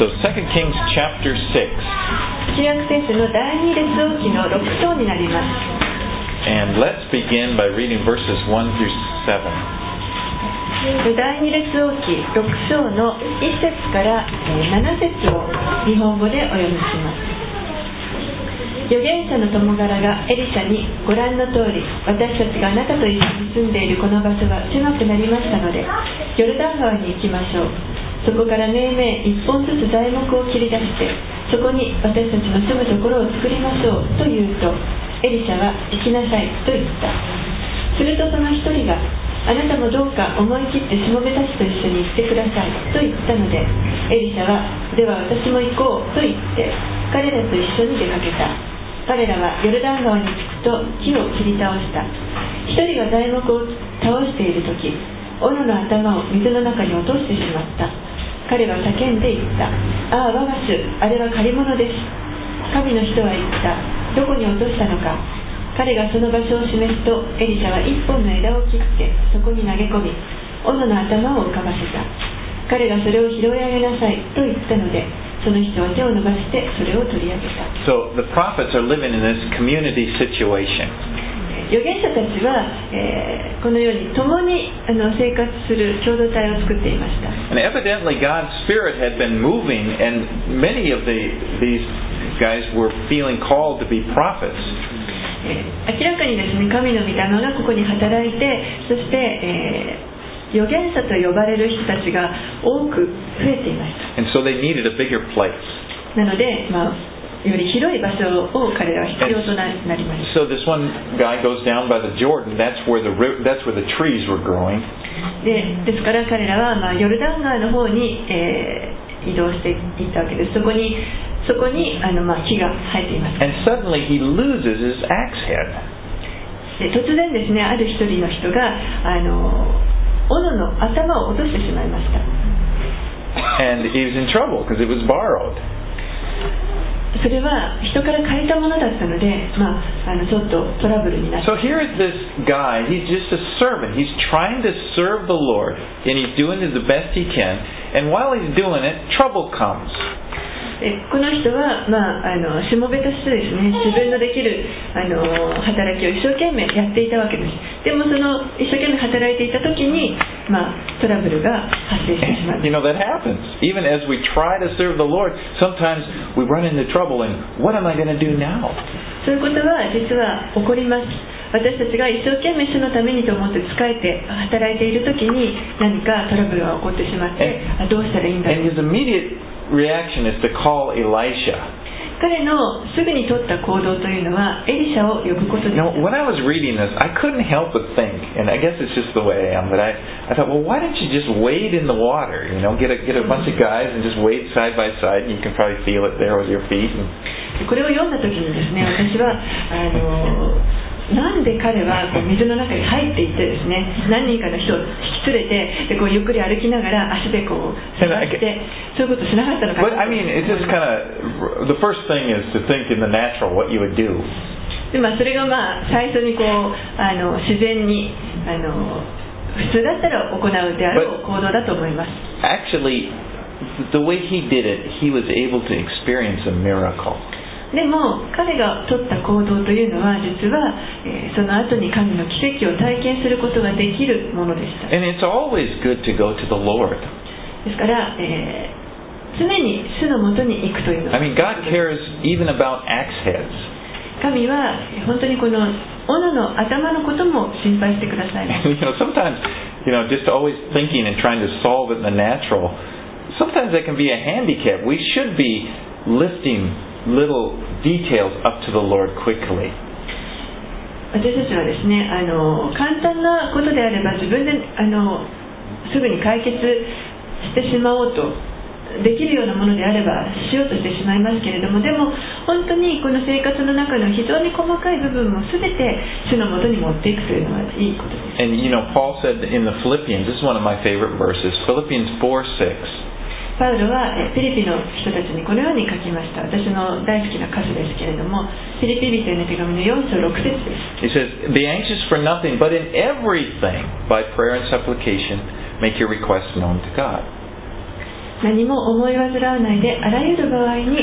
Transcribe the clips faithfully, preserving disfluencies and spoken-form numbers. So Second Kings chapter six. 旧約聖書の第二列王記のろく章になります。And let's begin by reading verses one through seven.第二列王記ろく章のいっ節からなな節を日本語でお読みします。預言者の友柄がエリシャに、ご覧の通り、私たちがあなたと一緒に住んでいるこの場所は狭くなりましたので、ヨルダン川に行きましょう。そこからめいめい一本ずつ材木を切り出して、そこに私たちの住むところを作りましょうと言うと、エリシャは行きなさいと言った。するとその一人が、あなたもどうか思い切ってしもべたちと一緒に行ってくださいと言ったので、エリシャは、では私も行こうと言って彼らと一緒に出かけた。彼らはヨルダン川に着くと木を切り倒した。一人が材木を倒しているとき、斧の頭を水の中に落としてしまった。彼は叫んで言った。ああ、我が主、あれは借り物です。神の人は言った。どこに落としたのか。彼がその場所を示すと、エリシャは一本の枝を切ってそこに投げ込み、斧の頭を浮かばせた。彼がそれを拾い上げなさいと言ったので、その人は手を伸ばしてそれを取り上げた。So the prophets are living in this community situation. 預言者たちは、えー、このように共にあの生活する共同体を作っていました。And evidently God's spirit had been moving, and many of the, these guys were feeling called to be prophets.明らかにですね、神の御霊がここに働いて、そして、えー、預言者と呼ばれる人たちが多く増えていました。And so they needed a bigger place. なので、まあ、より広い場所を彼らは必要となりました。So this one guy goes down by the Jordan. That's where the that's where the trees were growing. で、ですから彼らは、まあ、ヨルダン川の方に、えー、移動していったわけです。そこにそこにあの、まあ、木が生えています。And suddenly he loses his axe head. 突然ですね、ある一人の人があの斧の頭を落としてしまいました。And he was in trouble because it was borrowed. それは人から借りたものだったので、まあ、あのちょっとトラブルになって。So here is this guy. He's just a servant. He's trying to serve the Lord, and he's doing the best he can. And while he's doing it, trouble comes.この人は、まあ、あのしもべとしてですね、自分のできるあの働きを一生懸命やっていたわけです。でもその一生懸命働いていた時に、まあ、トラブルが発生してしまう。 You know that happens. Even as we try to serve the Lord, sometimes we run into trouble, and what am I going to do now? そういうことは実は起こります。私たちが一生懸命主のためにと思って仕えて働いている時に、何かトラブルが起こってしまって、どうしたらいいんだろう。 And his immediate reaction is to call Elisha. 彼のすぐに取った行動というのは、エリシャを呼ぶことです。 Now, when I was reading this, I couldn't help but think, and I guess it's just the way I am, but I, I thought, well, why don't you just wade in the water? You know, get a, get a bunch of guys and just wade side by side, and you can probably feel it there with your feet. And... これを読んだ時にですね、私はあのなんで彼はこう水の中に入っていってですね、何人かの人を引き連れて、でこうゆっくり歩きながら足でこう探して、そういうことしなかったのか。 But I mean, it's just kind of the first thing is to think in the natural what you would do. で、まあ、それがまあ最初にこうあの自然にあの普通だったら行うであろう行動だと思います。 Actually, the way he did it, he was able to experience a miracle.でも彼が取った行動というのは、実は、えー、その後に神の奇跡を体験することができるものでした。And it's always good to go to the Lord. ですから、えー、常に主のもとに行くというのです。I mean, God cares even about axe heads. 神は本当にこの斧の頭のことも心配してください。You know, sometimes, you know, just always thinking and trying to solve it in the natural. Sometimes that can be a handicap. We should be lifting.Little details up to the Lord quickly. 私たちはですね、あの簡単なことであれば自分であのすぐに解決してしまおうとできるようなものであればしようとしてしまいますけれども、でも本当にこの生活の中の非常に細かい部分をすべて主のもとに持っていくというのはいいことです。And you know, Paul said in the Philippians, this is one of my favorite verses, Philippians four six.パウロはフィリピの人たちにこのように書きました。私の大好きな箇所ですけれども、フィリピ人への手紙のよん章ろく節です。It says, "Be anxious for nothing, but in everything by prayer and supplication make your requests known to God." 何も思い煩わないで、あらゆる場合に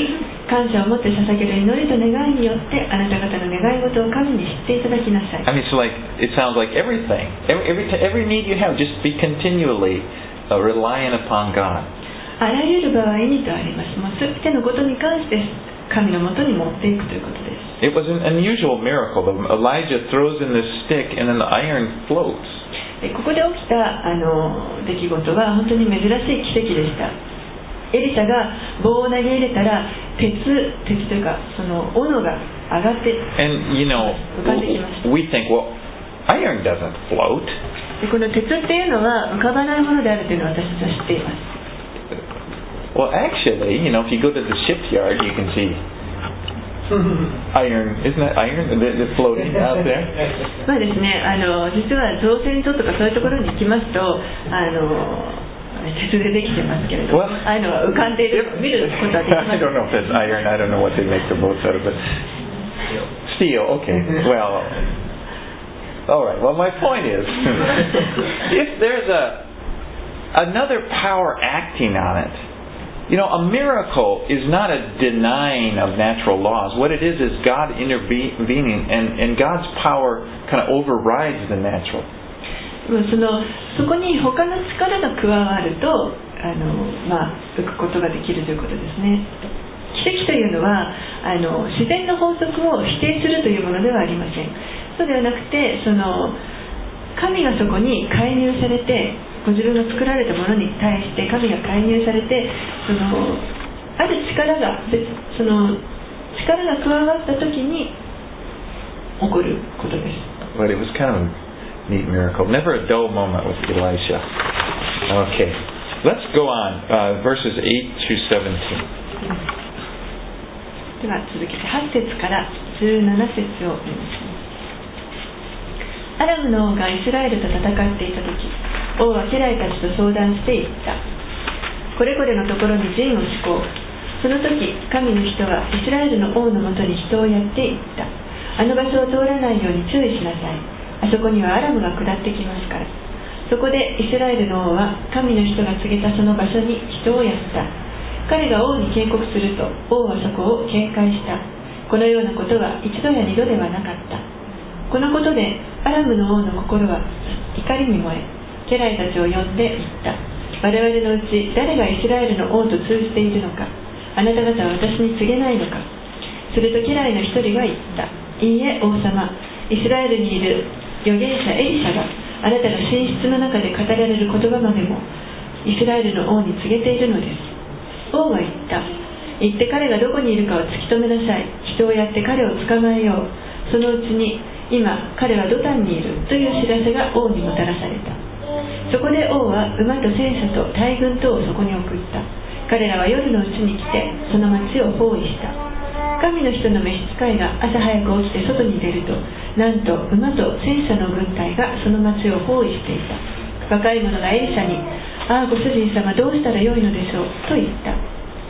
感謝を持って捧げる祈りと願いによって、あなた方の願い事を神に知っていただきなさい。I mean, so like it sounds like everything, every every every need you have, just be continually reliant upon God. あらゆる場合にとあります。もうすべてのことに関して神のもとに持っていくということです。It was an unusual miracle. Elijah throws in this stick and then the iron floats. ここで起きたあの出来事は本当に珍しい奇跡でした。エリシャが棒を投げ入れたら鉄、鉄というかその斧が上がって、And, you know, 浮かんできました。We think, well, iron doesn't float. この鉄っていうのは浮かばないものであるというのを私たちは知っています。Well, actually, you know, if you go to the shipyard, you can see.iron, isn't that iron? It's floating out there. まあですね、あの実は造船所とかそういうところに行きますと、あの鉄でできてますけれども、ああいうのは浮かんでいる見ることはできます。I don't know if that's iron. I don't know what they make the boats out of, but steel. Okay. Well, all right. Well, my point is, if there's a another power acting on it.You know, a miracle is not a denying of natural laws. What it is is God intervening, and, and God's power kind of overrides the natural. その、そこに他の力が加わると、あの、まあ、浮くことができるということですね。奇跡というのは、あの、自然の法則を否定するというものではありません。そうではなくて、その、神がそこに介入されて、ご自分の作られたものに対して神が介入されて、そのある力がその力が加わった時に起こることです。But it was kind of a neat miracle. Never a dull moment with Elisha. Okay, let's go on、uh, verses eight to seventeen. では続けてはちせつからじゅうななせつをお見せします。アラムの王がイスラエルと戦っていたとき、王は家来たちと相談していった。これこれのところに陣を敷こう。そのとき、神の人はイスラエルの王のもとに人をやっていった。あの場所を通らないように注意しなさい。あそこにはアラムが下ってきますから。そこでイスラエルの王は神の人が告げたその場所に人をやった。彼が王に警告すると、王はそこを警戒した。このようなことは一度や二度ではなかった。このことでアラムの王の心は怒りに燃え、家来たちを呼んで言った。我々のうち誰がイスラエルの王と通じているのか。あなた方は私に告げないのか。すると家来の一人が言った。いいえ、王様。イスラエルにいる預言者エリシャがあなたの寝室の中で語られる言葉までもイスラエルの王に告げているのです。王は言った。行って彼がどこにいるかを突き止めなさい。人をやって彼を捕まえよう。そのうちに今彼はドタンにいるという知らせが王にもたらされた。そこで王は馬と戦車と大軍等をそこに送った。彼らは夜のうちに来てその町を包囲した。神の人の召使いが朝早く起きて外に出ると、なんと馬と戦車の軍隊がその町を包囲していた。若い者がエリシャに、ああご主人様、どうしたらよいのでしょうと言った。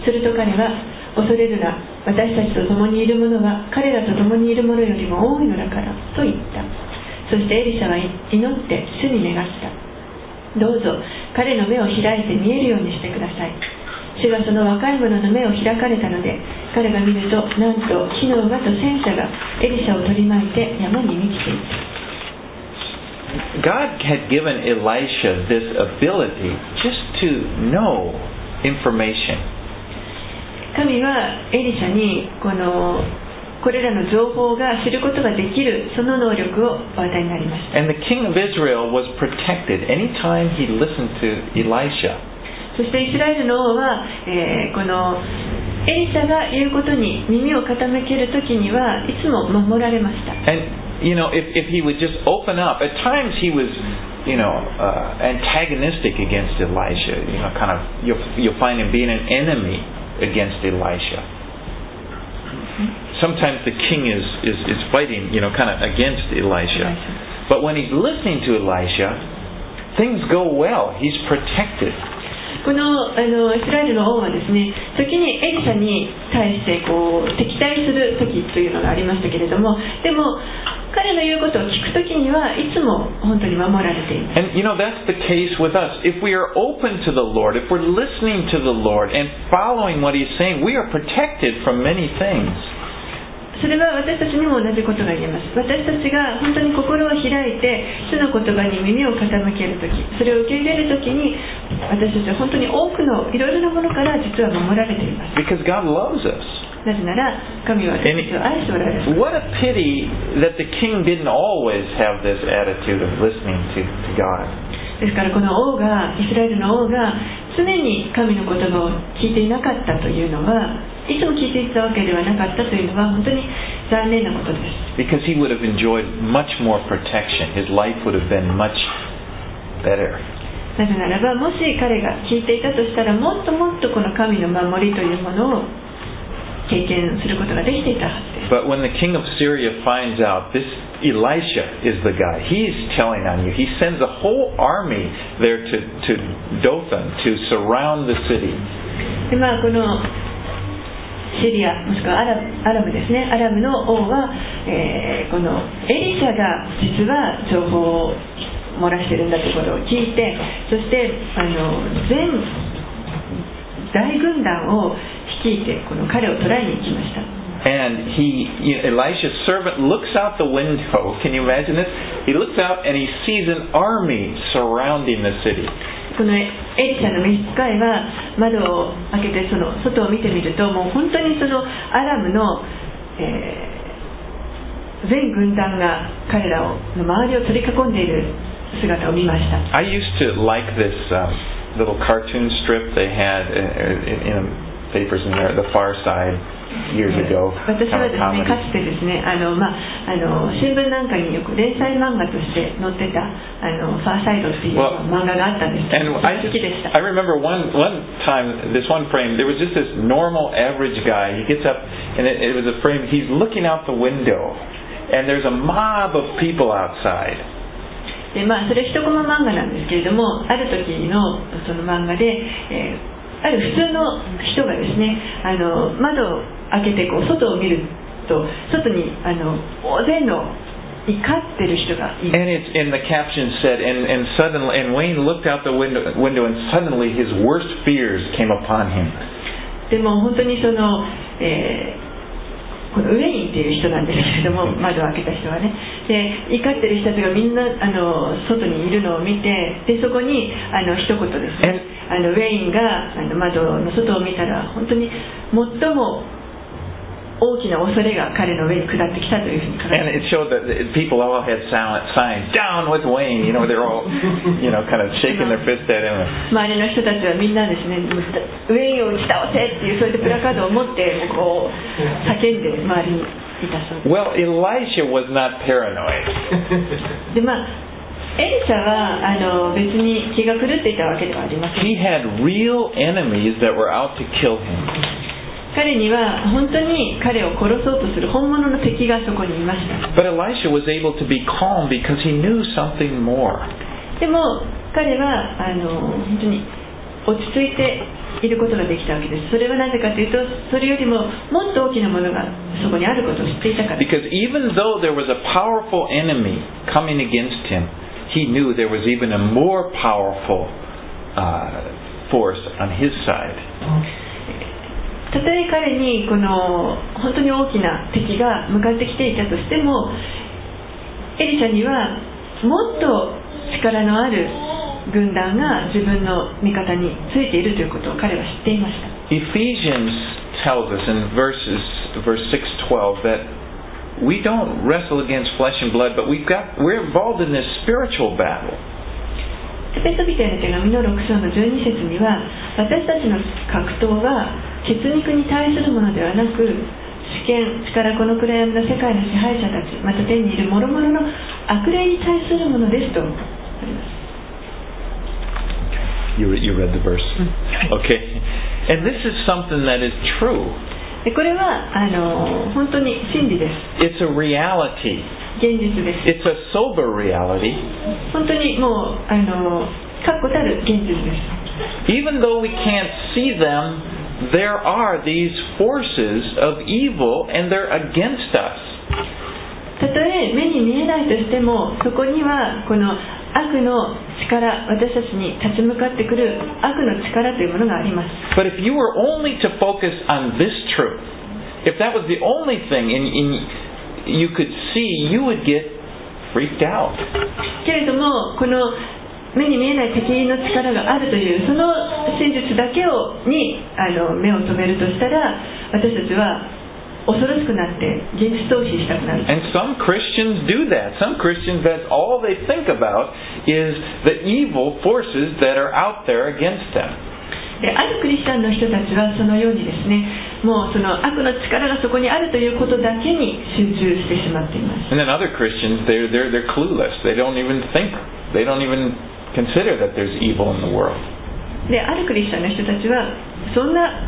すると彼は、恐れるな、私たちと共にいる者は彼らと共にいる者よりも多いのだからと言った。そしてエリシャは祈って主に願った。どうぞ彼の目を開いて見えるようにしてください。主はその若い者の目を開かれたので、彼が見ると、なんと火の馬と戦車がエリシャを取り巻いて山に満ちていた。God had given Elisha this ability just to know information.神はエリシャに このこれらの情報が知ることができるその能力をお与えになりました。And the king of Israel was protected anytime he listened to Elisha. そしてイスラエルの王は、えー、このエリシャが言うことに耳を傾けるときにはいつも守られました。And you know, if if he would just open up, at times he was, you know, uh, antagonistic against Elisha. You know, kind of you'll you'll find him being an enemy.against Elisha. Sometimes the king is, is, is fighting, you know, kind of against Elisha. But when he's listening to Elisha, things go well. He's protected. この、あの、イスラエルの王はですね、時にエリシャに対してこう敵対する時というのがありましたけれども、でも彼の言うことを聞くときにはいつも本当に守られています。And you know that's the case with us. If we are open to the Lord, if we're listening to the Lord and following what He's saying, we are protected from many things.それは私たちにも同じことが言えます。私たちが本当に心を開いて主の言葉に耳を傾けるとき、それを受け入れるときに、私たちは本当に多くのいろいろなものから実は守られています。 Because God loves us. なぜなら神は私たちを愛しておられます。 What a pity that the king didn't always have this attitude of listening to, to God. ですからこの王が、イスラエルの王が常に神の言葉を聞いていなかったというのは、いつも聞いていたわけではなかったというのは本当に残念なことです。 Because he would have enjoyed much more protection. His life would have been much better. なぜならば、もし彼が聞いていたとしたら、もっともっとこの神の守りというものを経験することができていたはずです。 But when the king of Syria finds out this Elisha is the guy, he's telling on you, he sends a whole army there to, to Dothan to surround the city. で、まあ、このシリアもしくはアラブ、アラブですね、アラブの王は、えー、このエリシャが実は情報を漏らしているんだということを聞いて、そしてあの全大軍団を率いてこの彼を捕らえに行きました。 And he, you know, Elisha's servant looks out the window. Can you imagine this? He looks out and he sees an army surrounding the city.このエリシャの召使いは窓を開けてその外を見てみると、もう本当にそのアラムの、えー、全軍団が彼らをの周りを取り囲んでいる姿を見ました。 I used to like this、uh, little cartoon strip they had in, in papers in there, The Far Side years ago. 私はですね、かつてですね、あの、まあ、あの新聞なんかによく連載漫画として載ってたあのファーサイドっていう漫画があったんですけど、好きでした。I remember one one time, this one frame, there was just this normal average guy. He gets up, and it, it was a frame. He's looking out the window, and there's a mob of people outside.で、まあ、それ一コマ漫画なんですけれども、ある時のその漫画で、えー、ある普通の人がですね、あの窓を開けてこう外を見ると、外にあの大勢の怒ってる人がいる。 And it's in the caption said, and, and suddenly, and Wayne looked out the window, window and suddenly his worst fears came upon him. でも本当にその、えー、このウェインっていう人なんですけれども、窓を開けた人はね、で怒ってる人たちがみんなあの外にいるのを見て、でそこにあの一言ですね、あのウェインがあの窓の外を見たら、本当に最も大きな恐れが彼の上に下ってきたというふうに書かれています。And it showed that people all had silent signs, down with Wayne, you know, they're all, you know, kind of shaking their fist at him. 周りの人たちはみんなですね、ウェインを打ち倒せっていう、そういったプラカードを持ってこう叫んで周りにいたそうです。Well, Elisha was not paranoid. で、まあ、エリシャはあの別に気が狂っていたわけではありません。He had real enemies that were out to kill him.彼には本当に彼を殺そうとする本物の敵がそこにいました。But Elisha was able to be calm because he knew something more. でも彼はあの本当に落ち着いていることができたわけです。それはなぜかというと、それよりももっと大きなものがそこにあることを知っていたから。Because even though there was a powerful enemy coming against him, he knew there was even a more powerful、uh, force on his side.たとえ彼にこの本当に大きな敵が向かってきていたとしても、エリシャにはもっと力のある軍団が自分の味方についているということを彼は知っていました。 Ephesians tells us in verses, verse six twelve that we don't wrestle against flesh and blood, but we've got, we're involved in this spiritual battle.エペソビテへの手紙のろく章のじゅうに節には、私たちの格闘は血肉に対するものではなく、主権、力、この暗闇の世界の支配者たち、また天にいる諸々の悪霊に対するものですとあります。You read, you read the verse. Okay. And this is something that is true. これはあの本当に真理です。It's a reality.現実です。 It's a sober reality. 本当にもうあの確固たる現実です。 Even though we can't see them, there are these forces of evil and they're against us. たとえ目に見えないとしても、そこにはこの悪の力、私たちに立ち向かってくる悪の力というものがあります。But if you were only to focus on this truth, if that was the only thing in, in you could see, you would get freaked out. けれどもこの目に見えない敵の力があるというその真実だけをにあの目を留めるとしたら、私たちは恐ろしくなって現実逃避したくなる。 And some Christians do that. Some Christians, that's all they think about is the evil forces that are out there against them. で、あるクリスチャンの人たちはそのようにですね、もうその悪の力がそこにあるということだけに集中してしまっています。And then other Christians, they're they're they're clueless. They don't even think. They don't even consider that there's evil in the world. で、あるクリスチャンの人たちはそんな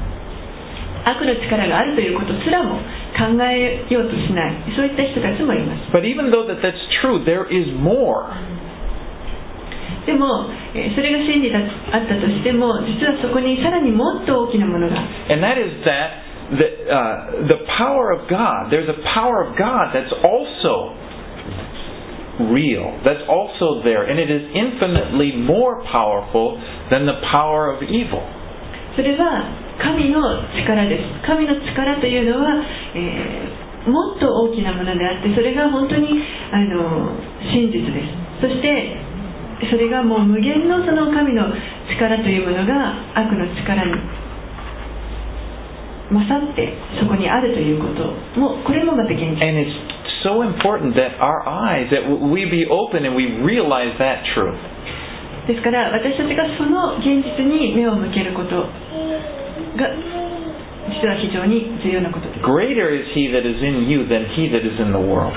悪の力があるということすらも考えようとしない。そういった人たちもいます。But even though that that's true, there is more. でも、それが真理だあったとしても、実はそこにさらにもっと大きなものが。And that is that the uh, the power of God. There's a power of God that's also real. That's also there, and it is infinitely more powerful than the power of evil. それは神の力です。神の力というのは、えー、もっと大きなものであって、それが本当にあの真実です。そしてそれがもう無限のその神の力というものが悪の力に勝ってそこにあるということも、これもまた現実です。So important that our eyes, that we be open and we realize that truth. ですから私たちがその現実に目を向けることが実は非常に重要なことです。Greater is he that is in you than he that is in the world.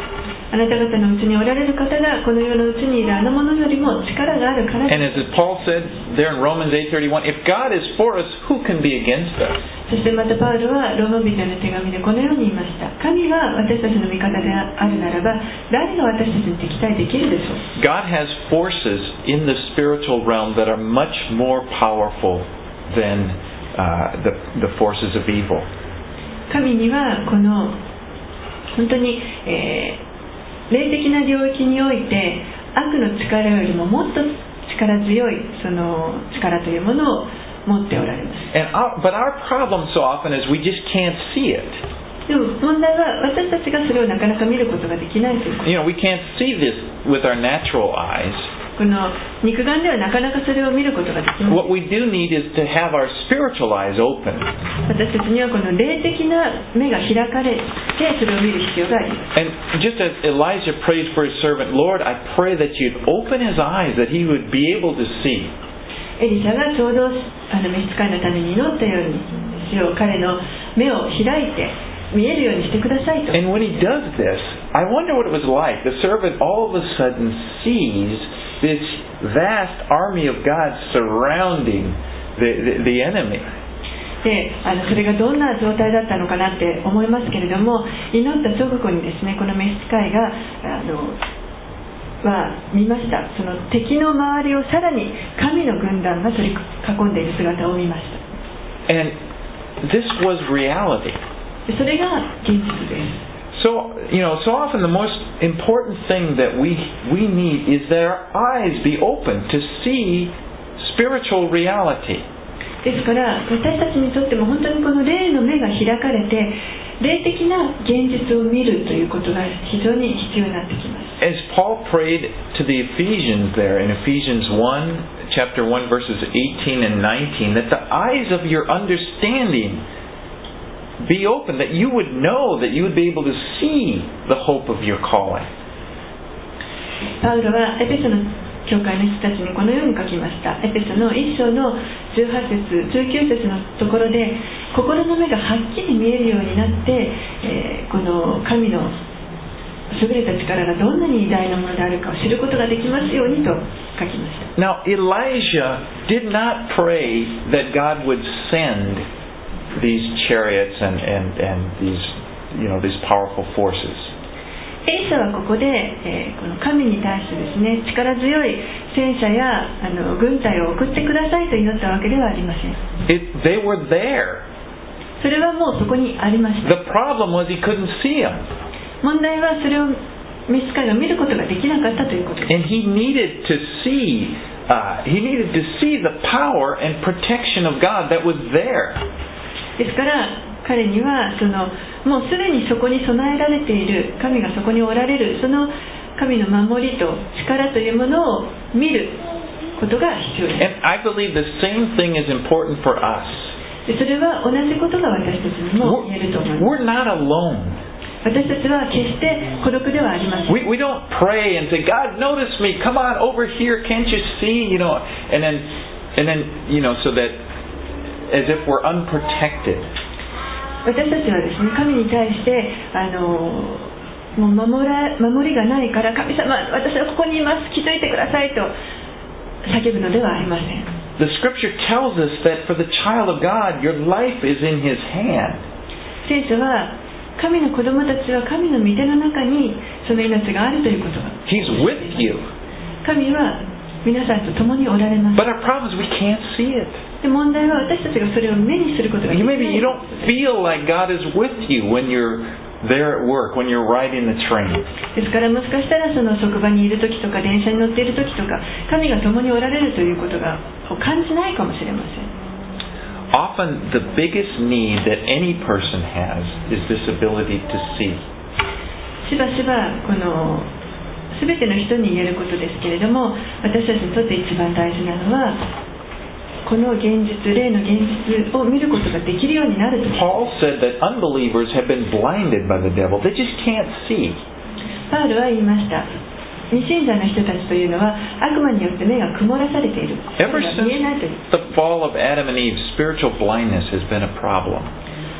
あなた方のうちにおられる方がこの世のうちにいるあのものよりも力があるからです。And as Paul said there in Romans eight thirty-one, if God is for us, who can be against us?そしてまたパウルはローマ人への手紙でこのように言いました。神は私たちの味方であるならば、誰が私たちに敵対できるでしょう。God has forces in the spiritual realm that are much more powerful than uh, the the forces of evil. 神にはこの本当に、えー、霊的な領域において悪の力よりももっと力強いその力というものを持っておられます。And our, but our problem so often is we just can't see it. でも問題は私たちがそれをなかなか見ることができないということ。You know, we can't see this with our natural eyes. この肉眼ではなかなかそれを見ることができない。What we do need is to have our spiritual eyes open. 私たちにはこの霊的な目が開かれてそれを見る必要があります。And just as Elisha prayed for his servant, Lord, I pray that you'd open his eyes, that he would be able to see.エリシャがちょうどあの召使いのために祈ったようにしよう、彼の目を開いて見えるようにしてくださいと。And when he does this, I wonder what it was like. The servant all of a sudden sees this vast army of God surrounding the, the, the enemy. で、あのそれがどんな状態だったのかなって思いますけれども、祈った直後にですね、この召使いがあのは見ました。その敵の周りをさらに神の軍団が取り囲んでいる姿を見ました。And this was reality. それが現実です。So, you know, so often the most important thing that we we need is that our eyes be open to see spiritual reality. ですから私たちにとっても本当にこの霊の目が開かれて、霊的な現実を見るということが非常に必要になってきます。As Paul prayed to the Ephesians there in Ephesians one, chapter one, verses eighteen and nineteen, that the eyes of your understanding be open, that you would know, that you would be able to see the hope of your calling. パウロはエペソの教会の人たちにこのように書きました。エペソのいっしょうのじゅうはっせつ、じゅうきゅうせつのところで、心の目がはっきり見えるようになって、えー、この神の優れた力がどんなに偉大なものであるかを知ることができますようにと書きました。Now, Elijah did not pray that God would send these chariots and, and, and these, you know, these powerful forces. エリシャはここで、えー、この神に対してですね、力強い戦車やあの軍隊を送ってくださいと祈ったわけではありません。It, they were there. もそこにありました。The problem was he couldn't see him. 問題はそれを召使いが見ることができなかったということです。And he needed to see, uh, he needed to see the power and protection of God that was there. ですから。彼にはそのもうすでにそこに備えられている神がそこにおられるその神の守りと力というものを見ることが必要です。And I believe the same thing is important for us. それは同じことが私たちにも言えると思います。We're not alone. 私たちは決して孤独ではありません。We we don't pray and say, God, notice me. Come on over here. Can't you see? You know, and then and then you know so that as if we're unprotected.私たちはですね、神に対してあのもう 守, ら守りがないから神様、私はここにいます、気づいてくださいと叫ぶのではありません。The scripture tells us that for the child of God, your life is in His hand. 聖書は神の子供たちは神の御手の中にその命があるということ。He's with you. 神は皆さんと共におられます。But our problem is we can't see it.問題は私たちがそれを目にすることができない。Maybe you don't feel like God is with you when you're there at work, when you're riding the train. ですからもしかしたらその職場にいるときとか電車に乗っているときとか神が共におられるということが感じないかもしれません。Often the biggest need that any person has is this ability to see. しばしばこのすべての人に言えることですけれども、私たちにとって一番大事なのは。この現実、霊の現実を見ることができるようになると。Paul said that unbelievers have been blinded by the devil. They just can't see. パウルは言いました。未信者の人たちというのは悪魔によって目が曇らされている。Ever since the fall of Adam and Eve, spiritual blindness has been a problem.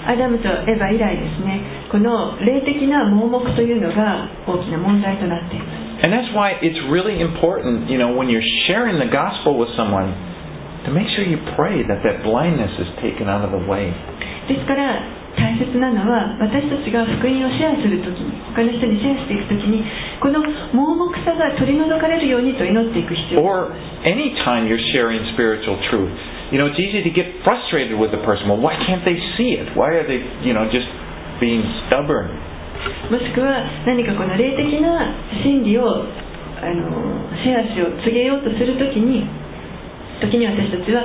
アダムとエヴァ以来ですね、この霊的な盲目というのが大きな問題となっています。And that's why it's really important, you know, when you're sharing the gospel with someone.To make sure you pray that that blindness is taken out of the way. ですから大切なのは私たちが福音をシェアするときに、他の人にシェアしていくときに、この盲目さが取り除かれるようにと祈っていく必要があります。Or any time you're sharing spiritual truth, you know, it's easy to get frustrated with the person. Well, why can't they see it? Why are they, you know, just being stubborn? もしくは何かこの霊的な真理をあのシェアしよう、告げようとするときに。時に私たちは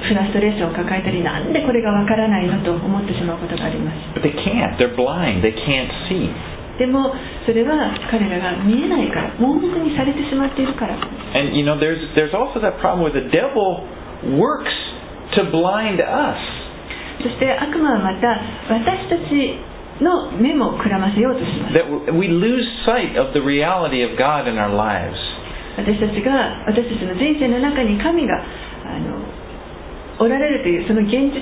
フラストレーションを抱えたり、なんでこれがわからないのと思ってしまうことがあります。But they can't. They're blind. They can't see. でもそれは彼らが見えないから、盲目にされてしまっているから。And you know, there's there's also that problem where the devil works to blind us. そして悪魔はまた私たちの目もくらませようとします。That we lose sight of the reality of God in our lives.私たちが私たちの人生の中に神があのおられるというその現実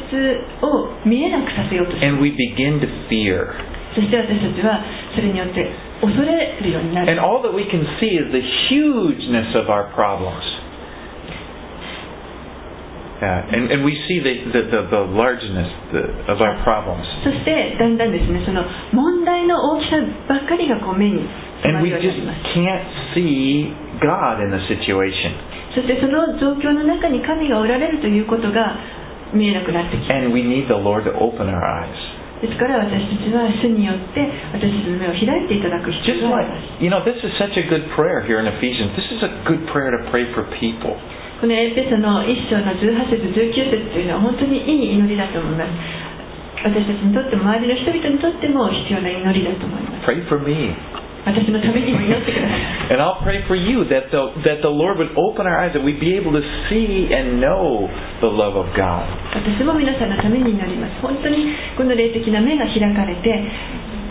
を見えなくさせようとする。And we begin to fear. そして私たちはそれによって恐れるようになる。And all that we can see is the hugeness of our problems. Uh, and, and we see the, the, the, the largeness of our problems. そしてだんだんですね、その問題の大きさばっかりがこう目に迫るようになります。And we just can't see.God in the situation. そしてその状況の中に神がおられるということが見えなくなってきます。And we need the Lord to open our eyes. ですから私たちは主によって私たちの目を開いていただく必要があります。Just like, you know, this is such a good prayer here in Ephesians. This is a good prayer to pray for people. このエペソのいっ章のじゅうはち節じゅうきゅう節というのは本当にいい祈りだと思います。私たちにとっても周りの人々にとっても必要な祈りだと思います。Pray for me.私のためにも祈ってください。And I'll pray for you that the, that the Lord would open our eyes, that we'd be able to see and know the love of God. 私も皆さんのために祈ります。本当にこの霊的な目が開かれて、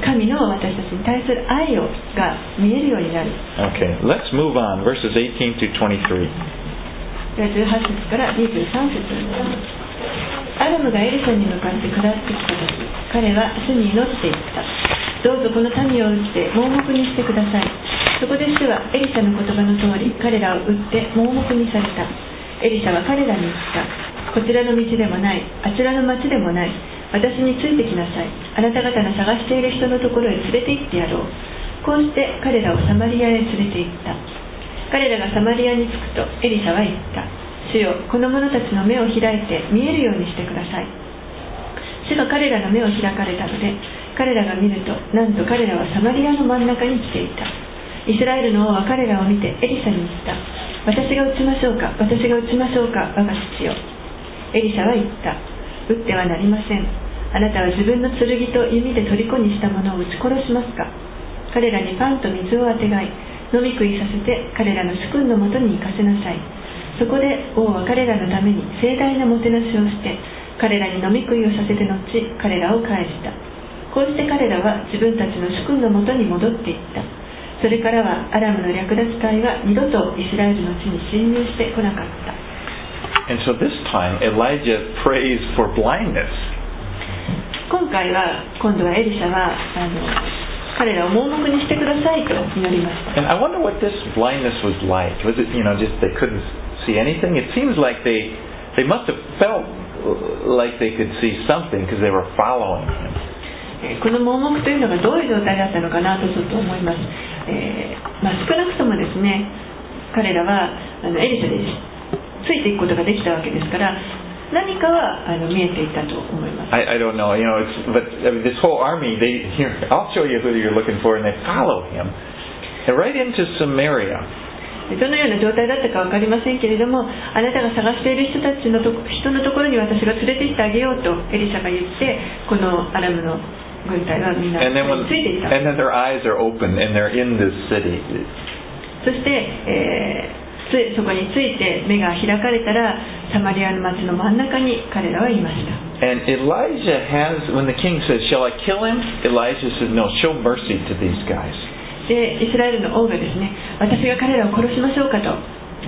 神の私たちに対する愛をが見えるようになる。Okay, let's move on. Verses eighteen through twenty-three. じゅうはち節からにじゅうさん節。アラムがエリシャに向かって下ってきたとき、彼は主に祈っていった。どうぞこの民を打って盲目にしてください。そこで主はエリシャの言葉の通り、彼らを打って盲目にされた。エリシャは彼らに言った。こちらの道でもない、あちらの町でもない。私についてきなさい。あなた方の探している人のところへ連れて行ってやろう。こうして彼らをサマリアへ連れて行った。彼らがサマリアに着くと、エリシャは言った。主よ、この者たちの目を開いて見えるようにしてください。主が彼らの目を開かれたので、彼らが見ると、なんと彼らはサマリアの真ん中に来ていた。イスラエルの王は彼らを見てエリシャに言った。私が打ちましょうか、私が打ちましょうか、我が父よ。エリシャは言った。打ってはなりません。あなたは自分の剣と弓で虜にした者を打ち殺しますか。彼らにパンと水をあてがい、飲み食いさせて彼らの主君のもとに行かせなさい。そこで王は彼らのために盛大なもてなしをして、彼らに飲み食いをさせて後、彼らを返した。こうして彼らは自分たちの主君のもとに戻っていった。それからはアラムの略奪隊は二度とイスラエルの地に侵入してこなかった。And so this time Elijah prays for blindness. 今回は今度はエリシャはあの彼らを盲目にしてくださいと祈りました。And I wonder what this blindness was like. Was it, you know, just they couldn't see anything? It seems like they they must have felt like they could see something because they were following him.この盲目というのがどういう状態だったのかなとちょっと思います、えーまあ、少なくともですね彼らはあのエリシャについていくことができたわけですから何かはあの見えていたと思います。 I, I don't know, you know, it's, but I mean, this whole army they, here, I'll show you who you're looking for and they follow him and right into Samaria.どのような状態だったか分かりませんけれども、あなたが探している人たちのと人のところに私が連れて行ってあげようとエリシャが言って、このアラムの軍隊はみんなついていた。And then when, and then their eyes are open and they're in this city. そして、えー、つそこについて目が開かれたら、サマリアの町の真ん中に彼らはいました。And Elijah has, when the king says, "Shall I kill him?" Elijah says, "No, show mercy to these guys."でイスラエルの王がですね私が彼らを殺しましょうかと、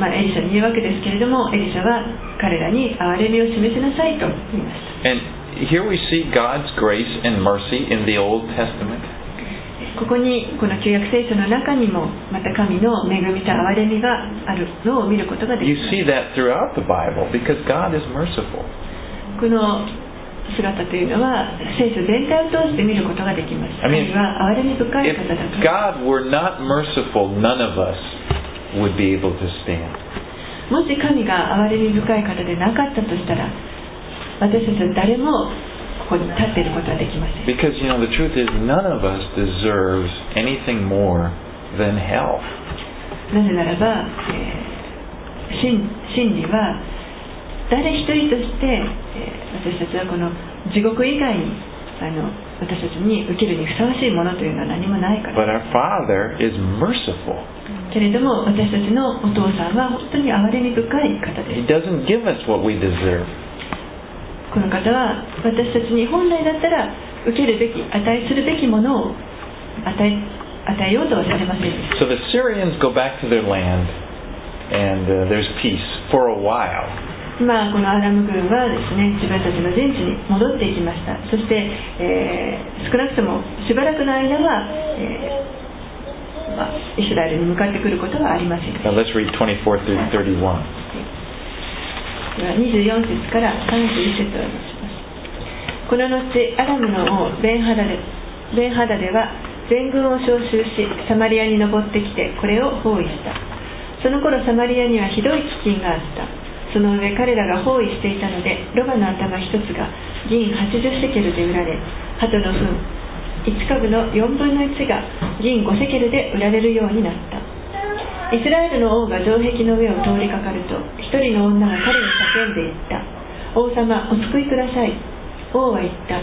まあ、エリシャに言うわけですけれどもエリシャは彼らに憐れみを示しなさいと言いました。 And here we see God's grace and mercy in the Old Testament. ここにこの旧約聖書の中にもまた神の恵みと憐れみがあるのを見ることができます。 You see that throughout the Bible because God is merciful. この姿というのは聖書全体を通して見ることができます。 I mean, 神は憐れみ深い方だと。 If God were not merciful, none of us would be able to stand. もし神が憐れみ深い方でなかったとしたら私たちは誰もここに立っていることはできません。 Because, you know, the truth is none of us deserves anything more than hell. なぜならば、えー、真, 真理は誰一人として、えー私たちはこの地獄以外にあの私たちに受けるにふさわしいものというのは何もないから。But our Father is merciful. けれども私たちのお父さんは本当に憐れみ深い方です。He doesn't give us what we deserve. この方は私たちに本来だったら受けるべき、与えするべきものを与え、与えようとはされません。So the Syrians go back to their land, and、uh, there's peace for a while.まあ、このアラム軍はですね自分たちの陣地に戻っていきました。そして、えー、少なくともしばらくの間は、えーまあ、イスラエルに向かってくることはありません。 Let's read twenty-four through thirty-one. にじゅうよん節からさんじゅういち節を読みます。この後アラムの王ベンハダデ、ベンハダデは全軍を召集しサマリアに登ってきてこれを包囲した。その頃サマリアにはひどい飢饉があった。その上彼らが包囲していたのでロバの頭一つが銀はちじゅうセケルで売られ鳩の糞いち株のよんぶんのいちが銀ごセケルで売られるようになった。イスラエルの王が城壁の上を通りかかると一人の女が彼に叫んでいった。王様お救いください。王は言った。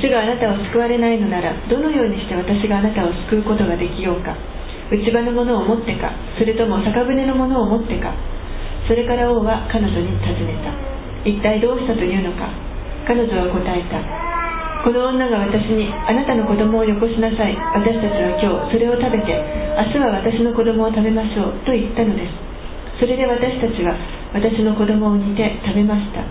主があなたを救われないのならどのようにして私があなたを救うことができようか。内場のものを持ってかそれとも酒舟のものを持ってか。それから王は彼女に尋ねた。一体どうしたというのか。彼女は答えた。この女が私にあなたの子供をよこしなさい。私たちは今日それを食べて明日は私の子供を食べましょうと言ったのです。それで私たちは私の子供を煮て食べました。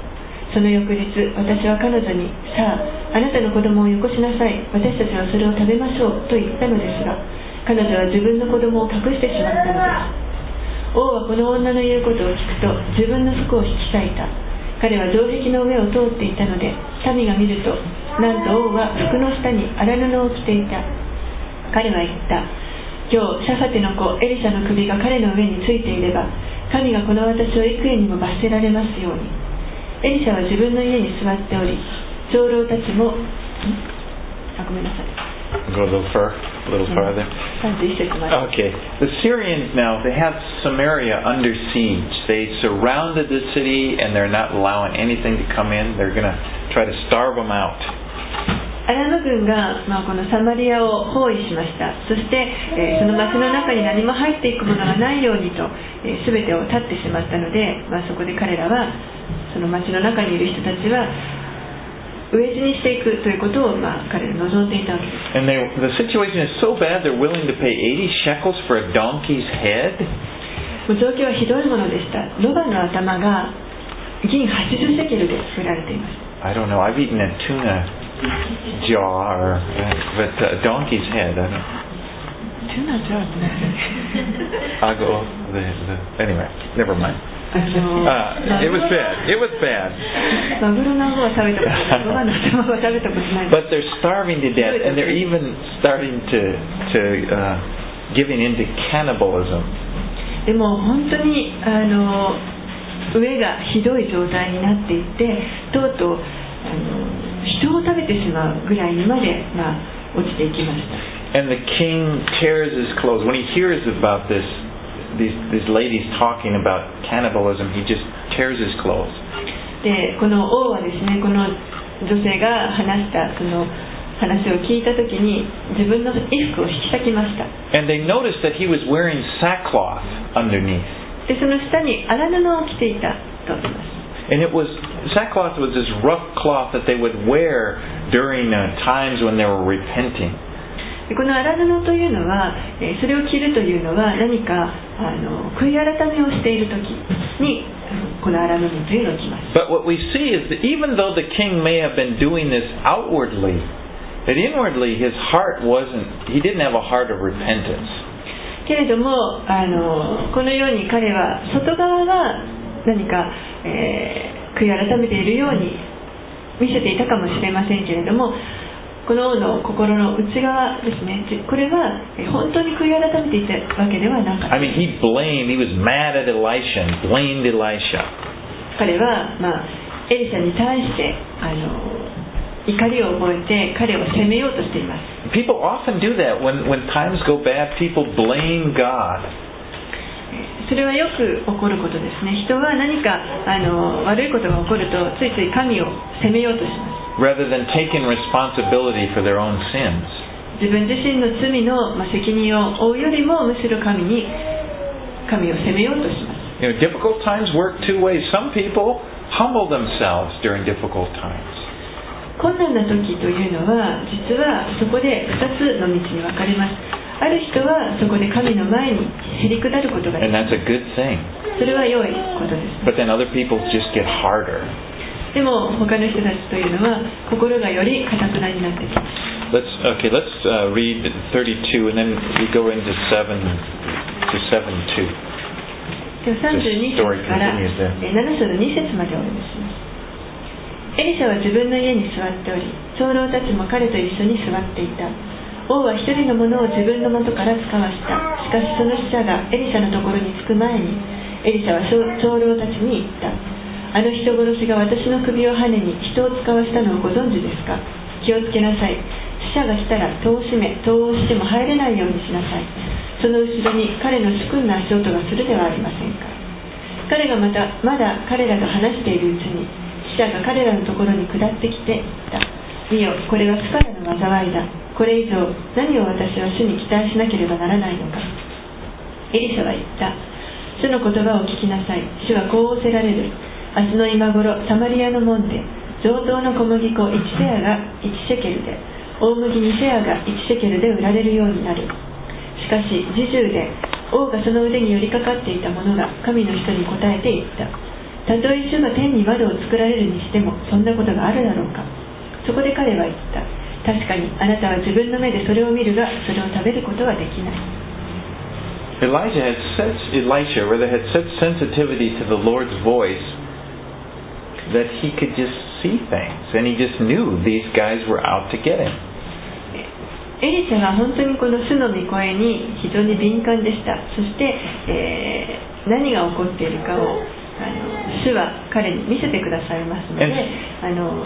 その翌日私は彼女にさああなたの子供をよこしなさい。私たちはそれを食べましょうと言ったのですが彼女は自分の子供を隠してしまったのです。王はこの女の言うことを聞くと自分の服を引き裂いた。彼は城壁の上を通っていたので民が見るとなんと王は服の下に荒布を着ていた。彼は言った。今日シャファテの子エリシャの首が彼の上についていれば神がこの私を幾重にも罰せられますように。エリシャは自分の家に座っており長老たちも、あ、ごめんなさい。Go a little far, a little farther. Okay. The Syrians now, they have Samaria under siege. They surrounded the city and they're not allowing anything to come in. They're going to try to starve them out. アラム軍が、まあ、このサマリアを包囲しました。そして、えー、その町の中に何も入っていくものがないようにと、えー、全てを断ってしまったので、まあ、そこで彼らはその町の中にいる人たちは飢え死にしていくということを、まあ、彼ら望んでいたわけです。And they, the situation is so bad they're willing to pay eighty shekels for a donkey's head. もう状況はひどいものでした。ロバの頭が銀はちじゅうセケルで売られています。I don't know. I've eaten a tuna jaw, or, but a donkey's head. I don't. Tuna jaw. I go. The, the, anyway, never mind. Uh, it was bad. It was bad. But they're starving to death, and they're even starting to to uh, giving into cannibalism. でも本当にあの飢えがひどい状態になっていて、とうとうあの人を食べてしまうぐらいにまで、まあ、落ちていきました。And the king tears his clothes when he hears about this. These, these ladies talking about cannibalism, he just tears his clothes. で、この王はですね、この女性が話したその話を聞いたときに自分の衣服を引き裂きました。And they noticed that he was wearing sackcloth underneath. で、その下に荒布を着ていたとあります。And it was sackcloth was this rough cloth that they would wear during the times when they were repenting.この荒布というのは、それを着るというのは何かあの悔い改めをしているときにこの荒布というのを着ます。But what we see is that even though the king may have been doing this outwardly, that inwardly his heart wasn't. He didn't have a heart of repentance. けれどもあのこのように彼は外側は何か、えー、悔い改めているように見せていたかもしれませんけれども。この王の心の内側ですね。これは本当に悔い改めていたわけではなかった。I mean, he blamed. He was mad at Elisha. And blamed Elisha. 彼はまあエリシャに対してあの怒りを覚えて彼を責めようとしています。People often do that when when times go bad. People blame God. それはよく起こることですね。人は何かあの悪いことが起こるとついつい神を責めようとします。Rather than taking responsibility for their own sins. 自分自身の罪の責任を負うよりもむしろ神に神を責めようとします。You know, difficult times work two ways. Some people humble themselves during difficult times. 困難な時というのは実はそこでふたつの道に分かれます。ある人はそこで神の前にへり下ることができます。And that's a good thing. それは良いことです。But then other people just get harder.でも他の人たちというのは心がより固くなになってきます。Let's okay. Let's、uh, read thirty-two and then we go into seven to seven two. ではさんじゅうにせつからななしょうのにせつまでお読みします。エリシャは自分の家に座っており、長老たちも彼と一緒に座っていた。王は一人の者を自分の元から使わした。しかしその使者がエリシャのところに着く前に、エリシャは長老たちに言った。あの人殺しが私の首をはねに人を使わしたのをご存知ですか。気をつけなさい。死者が来たら戸を閉め、戸をしても入れないようにしなさい。その後ろに彼の主君の足音がするではありませんか。彼がまたまだ彼らが話しているうちに死者が彼らのところに下ってきていた。見よ、これは主からの災いだ。これ以上何を私は主に期待しなければならないのか。エリシャは言った。主の言葉を聞きなさい。主はこう仰せられる。明日の今頃、サマリアの門で上等の小麦粉いちセアがいちシェケルで、大麦にセアがいちシェケルで売られるようになる。しかし侍従で王がその腕に寄りかかっていた者が神の人に答えて言った。たとえ主が天に窓を作られるにしてもそんなことがあるだろうか。そこで彼は言った。確かにあなたは自分の目でそれを見るがそれを食べることはできない。Elijah had such, Elisha rather had such sensitivity to the Lord's voice that he could just see things, and he just knew these guys were out to get him. エリシャは本当にこの主の御声に非常に敏感でした。そして、えー、何が起こっているかをあの主は彼に見せてくださいますので、あの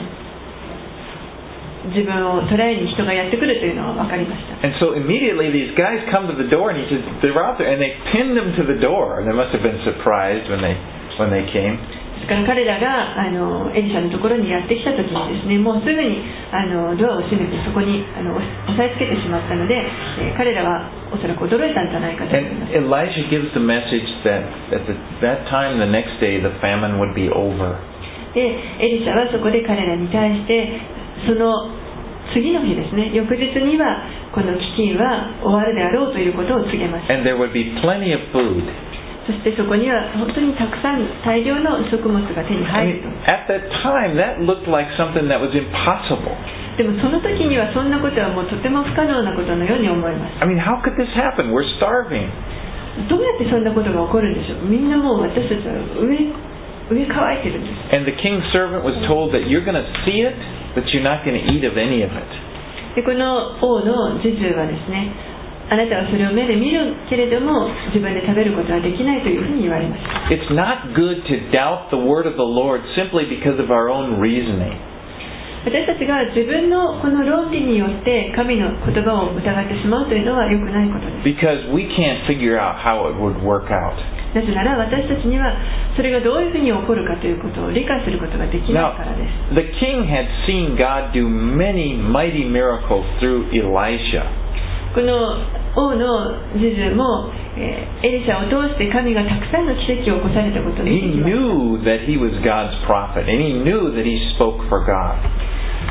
自分を捕らえに人がやってくるというのは分かりました。And so immediately these guys come to the door and he says they're out there and they pinned them to the door. They must have been surprised when they when they came. ですから彼らがあのエリシャのところにやってきた時にですね、もうすぐにあのドアを閉めてそこにあの押さえつけてしまったので、えー、彼らはおそらく驚いたんじゃないかと思います。And Elisha gives the message that at the, that time the next day the famine would be over. でエリシャはそこで彼らに対してその次の日ですね、翌日にはこの飢饉は終わるであろうということを告げます。And there would be plenty of food. そしてそこには本当にたくさん大量の食物が手に入ると。At that time, that looked like something that was impossible. でもその時にはそんなことはもうとても不可能なことのように思います。I mean, how could this happen? We're starving. どうやってそんなことが起こるんでしょう。みんなもう私たちは上、上乾いてるんです。And the king's servant was told that you're going to see it.But you're not going to eat of any of it. でこの王の侍従はですね、あなたはそれを目で見るけれども自分で食べることはできないというふうに言われました。It's not good to doubt the word of the Lord simply because of our own reasoning. 私たちが自分のこの論理によって神の言葉を疑ってしまうというのは良くないことです。Because we can't figure out how it would work out.なぜなら私たちにはそれがどういうふうに起こるかということを理解することができないからです。Now, the king had seen God do many mighty miracles through Elisha. この王の侍従も、えー、エリシャを通して神がたくさんの奇跡を起こされたことに気づきました。He knew that he was God's prophet, and he knew that he spoke for God.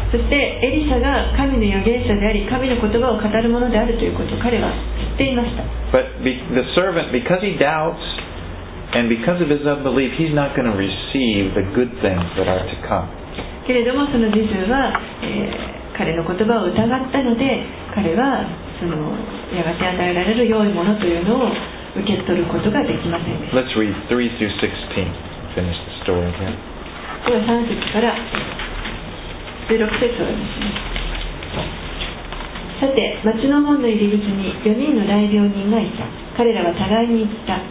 そしてエリシャが神の預言者であり神の言葉を語るものであるということを彼は知っていました。But the servant, because he doubts and because of his unbelief, he's not going to receive the good things that are to come. けれどもその侍従は、えー、彼の言葉を疑ったので彼はそのやがて与えられる良いものというのを受け取ることができませんでした。Let's read three through sixteen. Finish the story here. ではさん節からじゅうろく節を読みます。さて、町の門の入り口によにんの大病人がいた。彼らは互いに言った。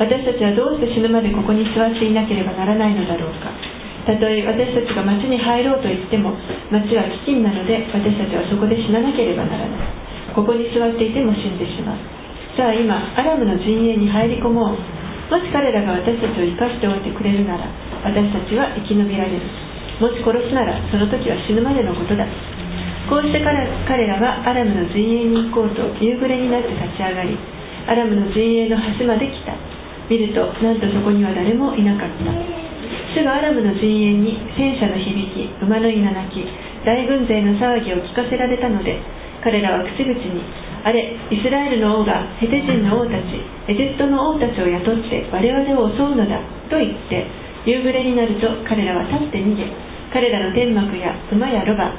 私たちはどうして死ぬまでここに座っていなければならないのだろうか。たとえ私たちが町に入ろうと言っても、町は飢饉なので、私たちはそこで死ななければならない。ここに座っていても死んでしまう。さあ今、アラムの陣営に入り込もう。もし彼らが私たちを生かしておいてくれるなら、私たちは生き延びられる。もし殺すならその時は死ぬまでのことだ。こうして 彼, 彼らはアラムの陣営に行こうと夕暮れになって立ち上がり、アラムの陣営の端まで来た。見るとなんとそこには誰もいなかった。すぐアラムの陣営に戦車の響き、馬のいな鳴き、大軍勢の騒ぎを聞かせられたので、彼らは口々に、あれ、イスラエルの王がヘテ人の王たち、エジプトの王たちを雇って我々を襲うのだと言って、夕暮れになると彼らは立って逃げ、彼らの天幕や馬やロバ、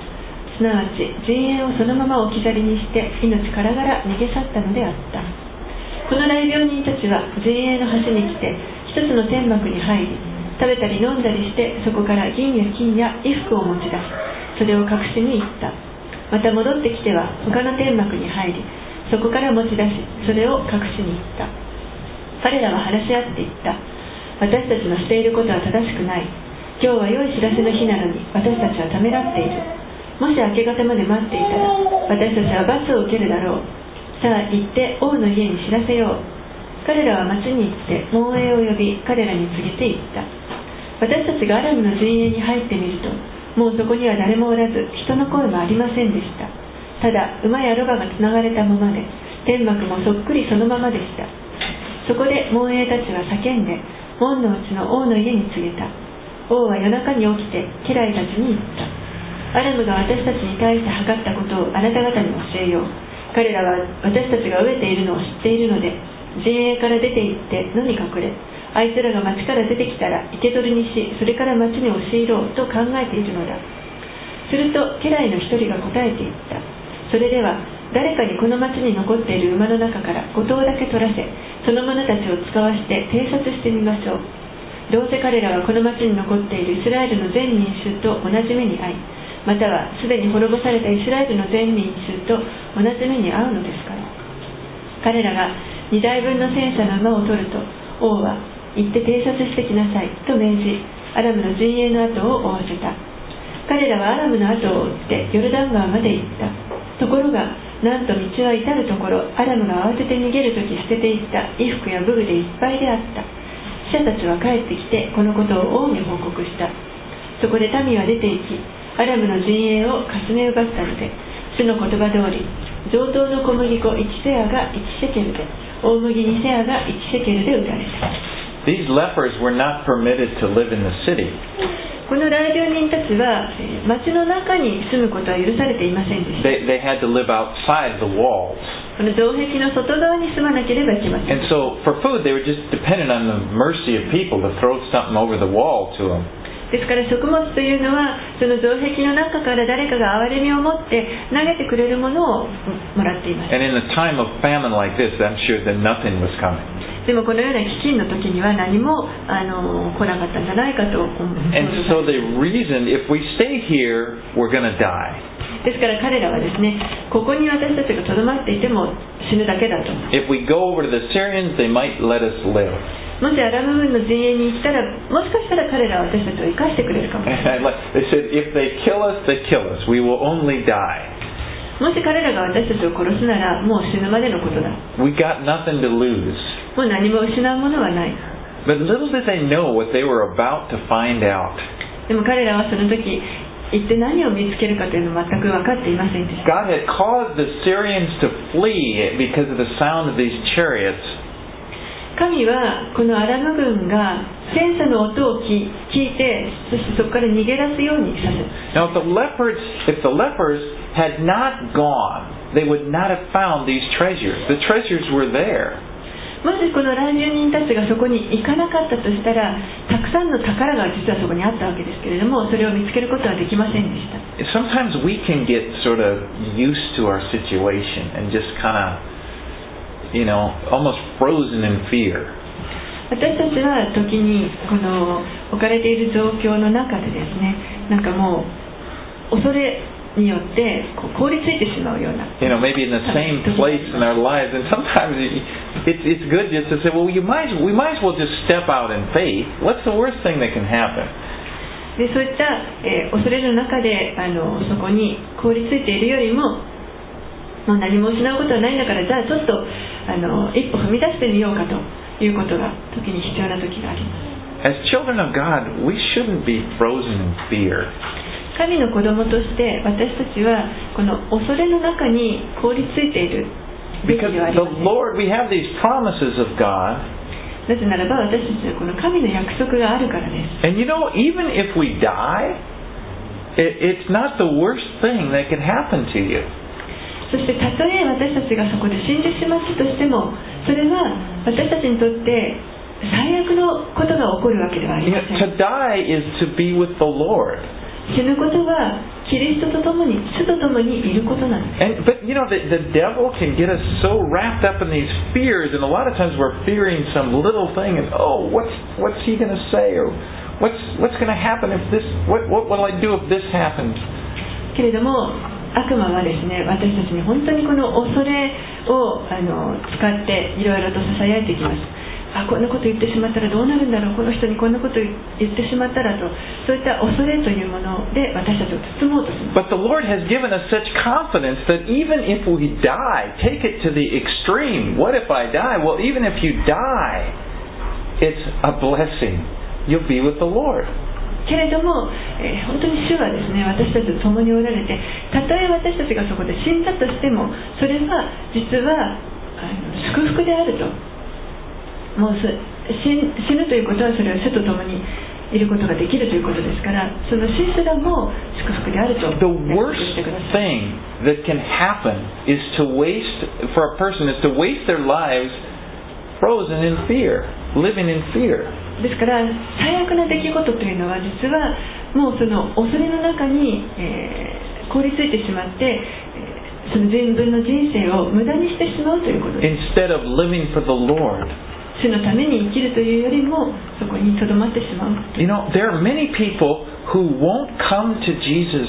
すなわち陣営をそのまま置き去りにして命からがら逃げ去ったのであった。この大病人たちは陣営の端に来て一つの天幕に入り、食べたり飲んだりして、そこから銀や金や衣服を持ち出し、それを隠しに行った。また戻ってきては他の天幕に入り、そこから持ち出し、それを隠しに行った。彼らは話し合っていった。私たちのしていることは正しくない。今日は良い知らせの日なのに私たちはためらっている。もし明け方まで待っていたら私たちは罰を受けるだろう。さあ行って王の家に知らせよう。彼らは町に行って門衛を呼び、彼らに告げていった。私たちがアラムの陣営に入ってみると、もうそこには誰もおらず、人の声もありませんでした。ただ馬やロバがつながれたままで、天幕もそっくりそのままでした。そこで門衛たちは叫んで門のうちの王の家に告げた。王は夜中に起きて家来たちに言った。アラムが私たちに対して測ったことをあなた方に教えよう。彼らは私たちが飢えているのを知っているので、陣営から出て行って野に隠れ、あいつらが町から出てきたら生け捕りにし、それから町に押し入ろうと考えているのだ。すると家来の一人が答えていった。それでは誰かにこの町に残っている馬の中からご頭だけ取らせ、その者たちを使わして偵察してみましょう。どうせ彼らはこの町に残っているイスラエルの全民衆と同じ目に遭い、またはすでに滅ぼされたイスラエルの全民衆と同じ目に遭うのですから。彼らがに台分の戦車の馬を取ると、王は行って偵察してきなさいと命じ、アラムの陣営の後を追わせた。彼らはアラムの後を追ってヨルダン川まで行った。ところがなんと道は至るところアラムが慌てて逃げるとき捨てていった衣服や武具でいっぱいであった。記者たちは帰ってきてこのことを王に報告した。そこで民は出て行きアラムの陣営をかすめ奪ったので、主の言葉通り上等の小麦粉いちセアがいちシェケルで、大麦にセアがいちシェケルで売られた。 These lepers were not permitted to live in the city. この来病人たちは町の中に住むことは許されていませんでした。 They, they had to live outside the walls.この城壁の外側に住まなければいけません。 And so for food they were just dependent on the mercy of people to throw something over the wall to them. ですから食物というのはその城壁の中から誰かが憐れみを持って投げてくれるものをもらっていました。 And in a time of famine like this, I'm sure that nothing was coming. でもこのような飢饉の時には何もあの来なかったんじゃないかと思います。 And so they reasoned, if we stay here, we're going to die.ですから彼らはですね、ここに私たちがとどまっていても死ぬだけだと。If we go over to the Syrians, they might let us live. もしアラム軍の陣営に行ったら、もしかしたら彼らは私たちを生かしてくれるかもしれない。They said, if they kill us, they kill us. We will only die. もし彼らが私たちを殺すなら、もう死ぬまでのことだ。We got nothing to lose. もう何も失うものはない。But little did they know what they were about to find out. でも彼らはその時。一体何を見つけるかというのは全く分かっていませんでした。God had caused the Syrians to flee because of the sound of these chariots. 神はこのアラム軍が戦車の音を聞いて、そしてそこから逃げ出すようにさせた。Now if the lepers, if the lepers had not gone, they would not have found these treasures. The treasures were there.もしこの乱住人たちがそこに行かなかったとしたら、たくさんの宝が実はそこにあったわけですけれども、それを見つけることはできませんでした。Sometimes we can get sort of used to our situation and just kind of, you know, almost frozen in fear. 私たちは時にこの置かれている状況の中でですね、なんかもう恐れによって凍りついてしまうような。You know, maybe in the same place in our lives, and sometimes it's it's good just to say, well, you might we might as well just step out in faith. What's the worst thing that can happen? で、そういった、えー、恐れの中であのそこに凍りついているよりも、もう何も失うことはないんだから、じゃあちょっとあの一歩踏み出してみようかということが時に必要な時があります。As children of God, we shouldn't be frozen in fear.神の子供として私たちはこの恐れの中に凍りついているべきではありません。なぜならば私たちはこの神の約束があるからです。And you know, even if we die, it's not the worst thing that can happen to you. そしてたとえ私たちがそこで死んでしまったとしても、それは私たちにとって最悪のことが起こるわけではありません。To die is to be with the Lord.死ぬことはキリストと共に、主と共にいることなんです。But you know, the the devil can get us so wrapped up in these fears, and a lot of times we're fearing some little thing, and oh, what's what's he going to say, or what's what's going to happen if this, what what will I do if this happens? けれども悪魔はですね、私たちに本当にこの恐れをあの使っていろいろとささやいていきます。あ、こんなこと言ってしまったらどうなるんだろう、この人にこんなこと言ってしまったらと、そういった恐れというもので私たちを包もうとします。But the Lord has given us such confidence that even if we die, take it to the extreme. What if I die? Well, even if you die, it's a blessing. You'll be with the Lord.けれども、えー、本当に主はですね、私たちと共におられて、たとえ私たちがそこで死んだとしても、それは実はあの祝福であると。もう死ぬということはそれは主と共にいることができるということですから、その死すらも祝福であると約束してください。 The worst thing that can happen is to waste, for a person is to waste their lives frozen in fear, living in fear. ですから最悪な出来事というのは実はもうその恐れの中に、えー、凍りついてしまってその自分の人生を無駄にしてしまうということです。 Instead of living for the Lord、主のために生きるというよりもそこにとどまってしまう。You know, there are many people who won't come to Jesus.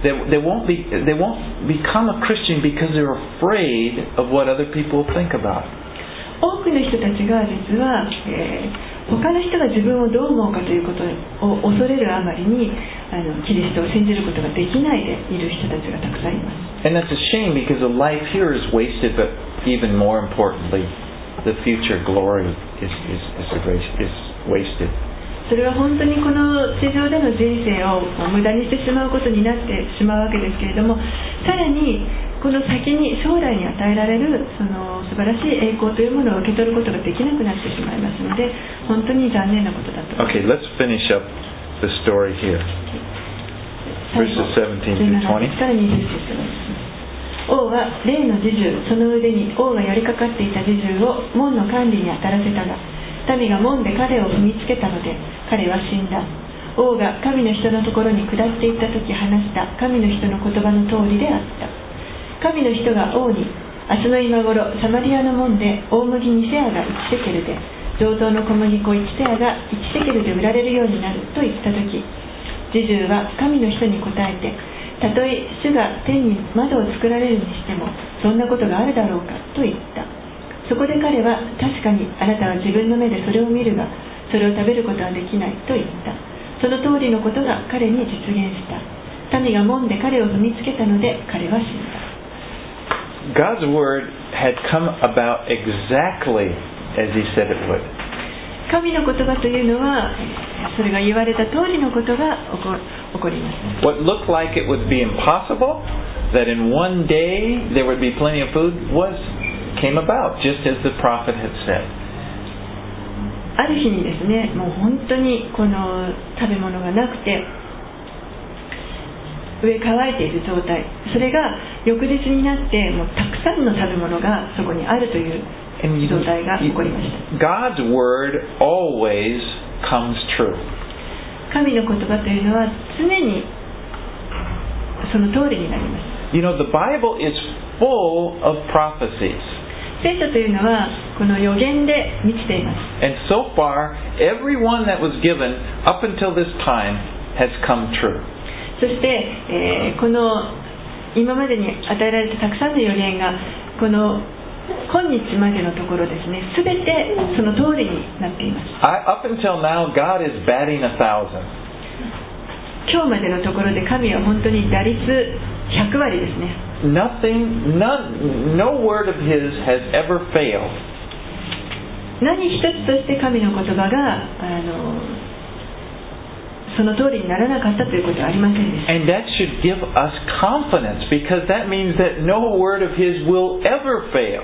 They they won't be they won't become a Christian because they're afraid of what other people think about. 多くの人たちが実は、えー他の人が自分をどう思うかということを恐れるあまりに、あのキリストを信じることができないでいる人たちがたくさんいます。And that's a shame because the life here is wasted, but even more importantly, the future glory is is is is wasted. それは本当にこの地上での人生を無駄にしてしまうことになってしまうわけですけれども、さらにこの先に将来に与えられるその素晴らしい栄光というものを受け取ることができなくなってしまいますので、本当に残念なことだと。Okay, let's finish up the story here. Verses seventeen to twenty. 王は例の侍従、その腕に王が寄りかかっていた侍従を門の管理に当たらせたが、民が門で彼を踏みつけたので、彼は死んだ。王が神の人のところに下っていったとき話した神の人の言葉の通りであった。神の人が王に、明日の今頃サマリアの門で大麦にセアがいちセケルで、上等の小麦粉いちセアがいちセケルで売られるようになると言ったとき、侍従は神の人に答えて、たとえ主が天に窓を作られるにしてもそんなことがあるだろうかと言った。そこで彼は、確かにあなたは自分の目でそれを見るが、それを食べることはできないと言った。その通りのことが彼に実現した。民が門で彼を踏みつけたので、彼は死んだ。God's word had come about exactly as He said it would. 神の言葉というのは、それが言われた通りのことが起こります。What looked like it would be impossible, that in one day there would be plenty of food, was came about just as the prophet had said. ある日にですね、もう本当にこの食べ物がなくて、上乾いている状態、それが翌日になってもうたくさんの食べ物がそこにあるという状態が起こりました。 God's word always comes true. 神の言葉というのは常にその通りになります。 You know, the Bible is full of prophecies. 聖書というのはこの予言で満ちています。 And so far, every one that was given up until this time has come true.そして、えー、この今までに与えられたたくさんの予言がこの今日までのところですね、すべてその通りになっています。 Up until now, God is batting a thousand. 今日までのところで神は本当に打率ひゃく割ですね。 Nothing, none, no word of His has ever failed. 何一つとして神の言葉があのその通りにならなかったということはありませんでした。 And that should give us confidence, because that means that no word of His will ever fail.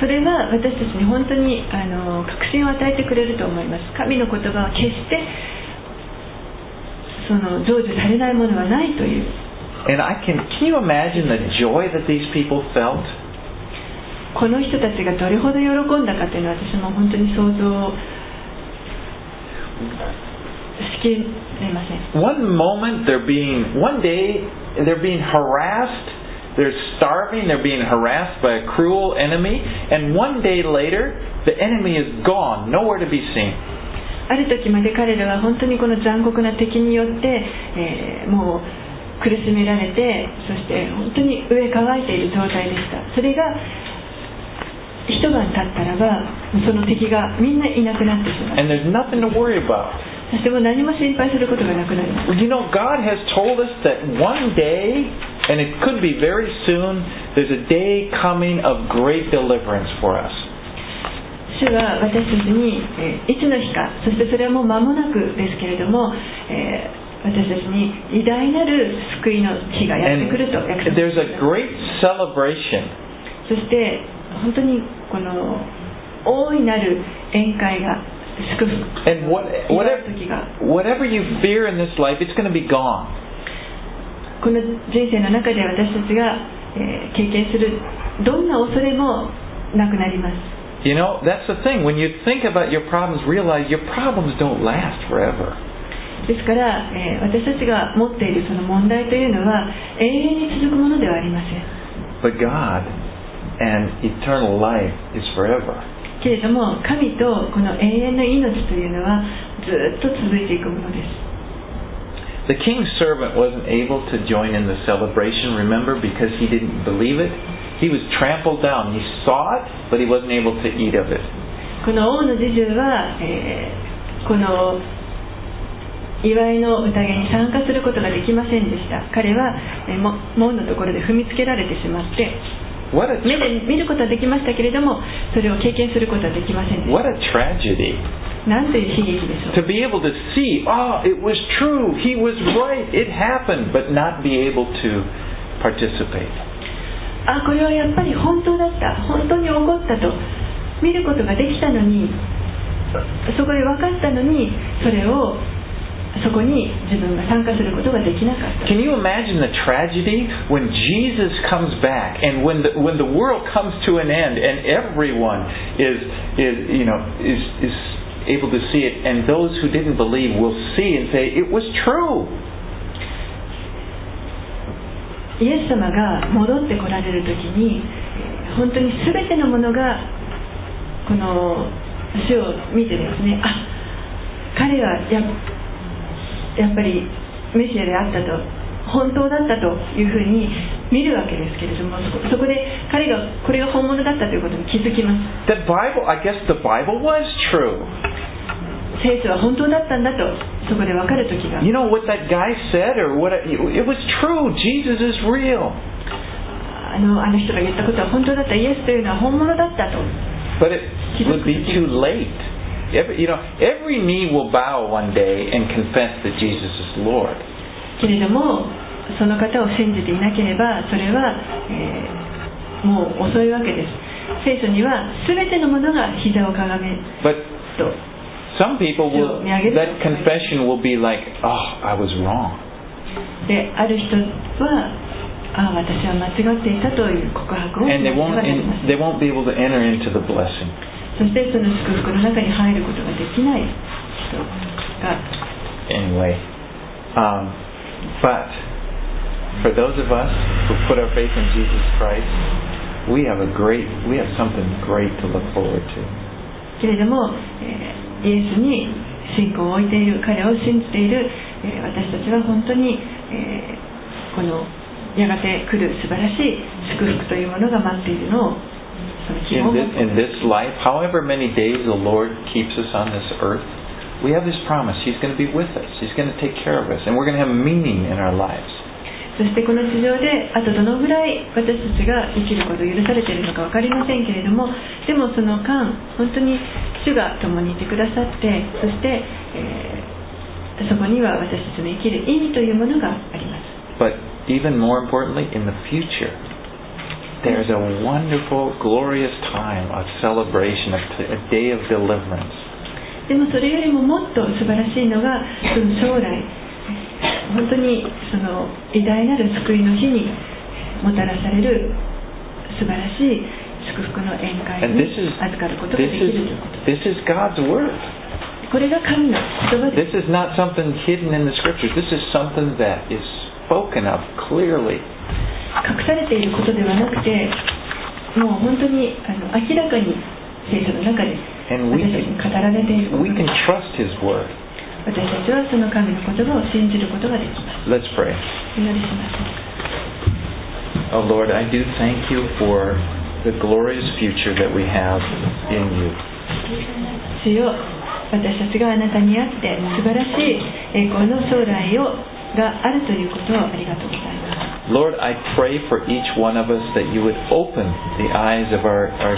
それは私たちに本当にあの確信を与えてくれると思います。神の言葉は決してその成就されないものはないという。 And I can, can you imagine the joy that these people felt? この人たちがどれほど喜んだかというのは私も本当に想像をOne moment they're being, one day they're being harassed, they're starving, they're being harassed by a cruel enemy, and one day later the enemy is gone, nowhere to be seen. ある時まで彼らは本当にこの残酷な敵によって、えー、もう苦しめられて、そして本当に飢え渇いている状態でした。それが一晩経ったらば、その敵がみんないなくなってしまう。And there's nothing to worry about.でも何も心配することがなくなります。 You know, God has told us that one day, and it could be very soon, there's a day coming of great deliverance for us. 主は私たちに、えー、いつの日か、そしてそれはもう間もなくですけれども、えー、私たちに偉大なる救いの日がやってくると約束しています。 And there's a great celebration. そして本当にこの大いなる宴会が。And what, whatever, whatever you fear in this life, it's going to be gone. この人生の中で私たちが、えー、経験するどんな恐れもなくなります。You know, that's the thing. When you think about your problems, realize your problems don't last forever. ですから、えー、私たちが持っているその問題というのは永遠に続くものではありません。But God and eternal life is forever.けれども神とこの永遠の命というのはずっと続いていくものです。 The king's servant wasn't able to join in the celebration, remember, because he didn't believe it. He was trampled down. He saw it, but he wasn't able to eat of it. この王の侍従は、えー、この祝いの宴に参加することができませんでした。彼は、えー、門のところで踏みつけられてしまって、目で見ることはできましたけれども、それを経験することはできませんでした。What a tragedy. なんという悲劇でしょう。To be able to see, ah, it was true, he was right, it happened, but not be able to participate. あ、これはやっぱり本当だった、本当に起こったと見ることができたのに、そこで分かったのに、それをそこに自分が参加することができなかった。Can you imagine the tragedy when Jesus comes back and when the when the world comes to an end and everyone is is you know is is able to see it, and those who didn't believe will see and say it was true. イエス様が戻ってこられるときに、本当にすべてのものがこの死を見てですね、あ、彼はややっぱりメシアであったと、本当だったというふうに見るわけですけれども、そこで彼がこれが本物だったということに気づきます。 The Bible, I guess the Bible was true. 聖書は本当だったんだとそこで分かるときが、 You know what that guy said or what it was true. Jesus is real. あの、あの人が言ったことは本当だった。イエスというのは本物だったと。 But it would be too late.Every, you know, every knee will bow one day and confess that Jesus is Lord. けれども、その方を信じていなければ、それは、えー、もう遅いわけです。聖書には全てのものが膝をかがめと。But some people will, that confession will be like, oh, I was wrong. で、ある人は、あ、私は間違っていたという告白を。And they won't, in, they won't be able to enter into the blessing.そしてその祝福の中に入ることができない人が。Anyway, um, but for those of us who put our faith in Jesus Christ, we have a great, we have something great to look forward to. けれども、イエスに信仰を置いている、彼を信じている私たちは本当に、このやがて来る素晴らしい祝福というものが待っているのを。In this, in this life, however many days the Lord keeps us on this earth, we have this promise. He's going to be with us. He's going to take care of us. And we're going to have meaning in our lives. そしてこの地上であとどのぐらい私たちが生きることを許されているのか分かりませんけれども、でもその間、本当に主が共にいてくださって、そして、えー、そこには私たちの生きる意味というものがあります。But even more importantly, in the future.There's a wonderful, glorious time of celebration, a day of deliverance. でもそれよりももっと素晴らしいのが、その将来、本当にその偉大なる救いの日にもたらされる素晴らしい祝福の宴会に預かることができるということです。This is God's word. これが神の言葉です。This is not something hidden in the scriptures. This is something that is spoken of clearly.隠されていることではなくて、もう本当にあの明らかに聖書の中で私たちに語られていること。私たちはその神の言葉を信じることができます。Let's pray. お祈りします。Oh Lord, I do thank you for the glorious future that we have in you. 主よ、私たちがあなたにあって素晴らしい栄光の将来をがあるということをありがとうございます。Lord, I pray for each one of us that you would open the eyes of our, our,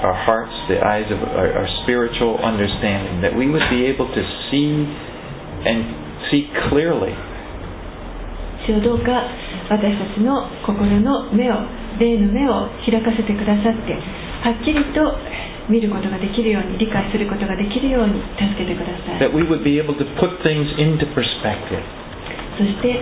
our hearts, the eyes of our, our spiritual understanding, that we would be able to see and see clearly. 主よ、どうか私たちの心の目を、霊の目を開かせてくださって、はっきりと見ることができるように、理解することができるように助けてください。That we would be able to put things into perspective. そして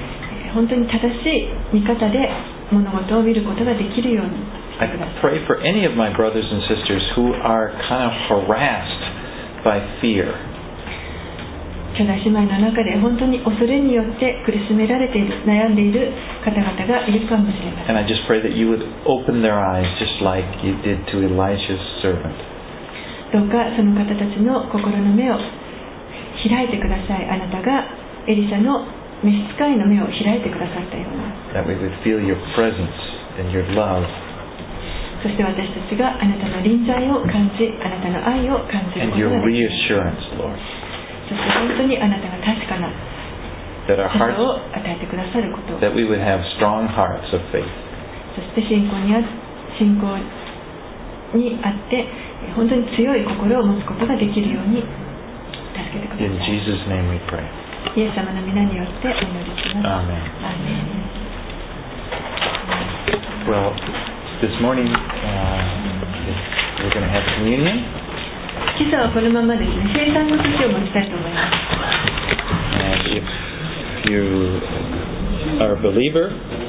本当に正しい見方で物事を見ることができるようにしてください。I pray for any of my brothers and sisters who are kind of harassed by fear. 兄弟姉妹の中で本当に恐れによって苦しめられている、悩んでいる方々がいるかもしれません。And I just pray that you would open their eyes just like you did to Elisha's servant. どうかその方たちの心の目を開いてください。あなたがエリシャの召使いの目を開いてくださったような。That we would feel your presence and your love. そして私たちがあなたの臨在を感じ、あなたの愛を感じることができます。そして本当にあなたが確かな力を与えてくださること、そして信仰にあ信仰にあって本当に強い心を持つことができるように助けてください。イエス様の皆によってお祈りします。アーメン。アーメン。Well, this morning uh, we're going to have communion. 今朝はこのままですね、聖餐の時を持ちたいと思います。 And if you are a believer,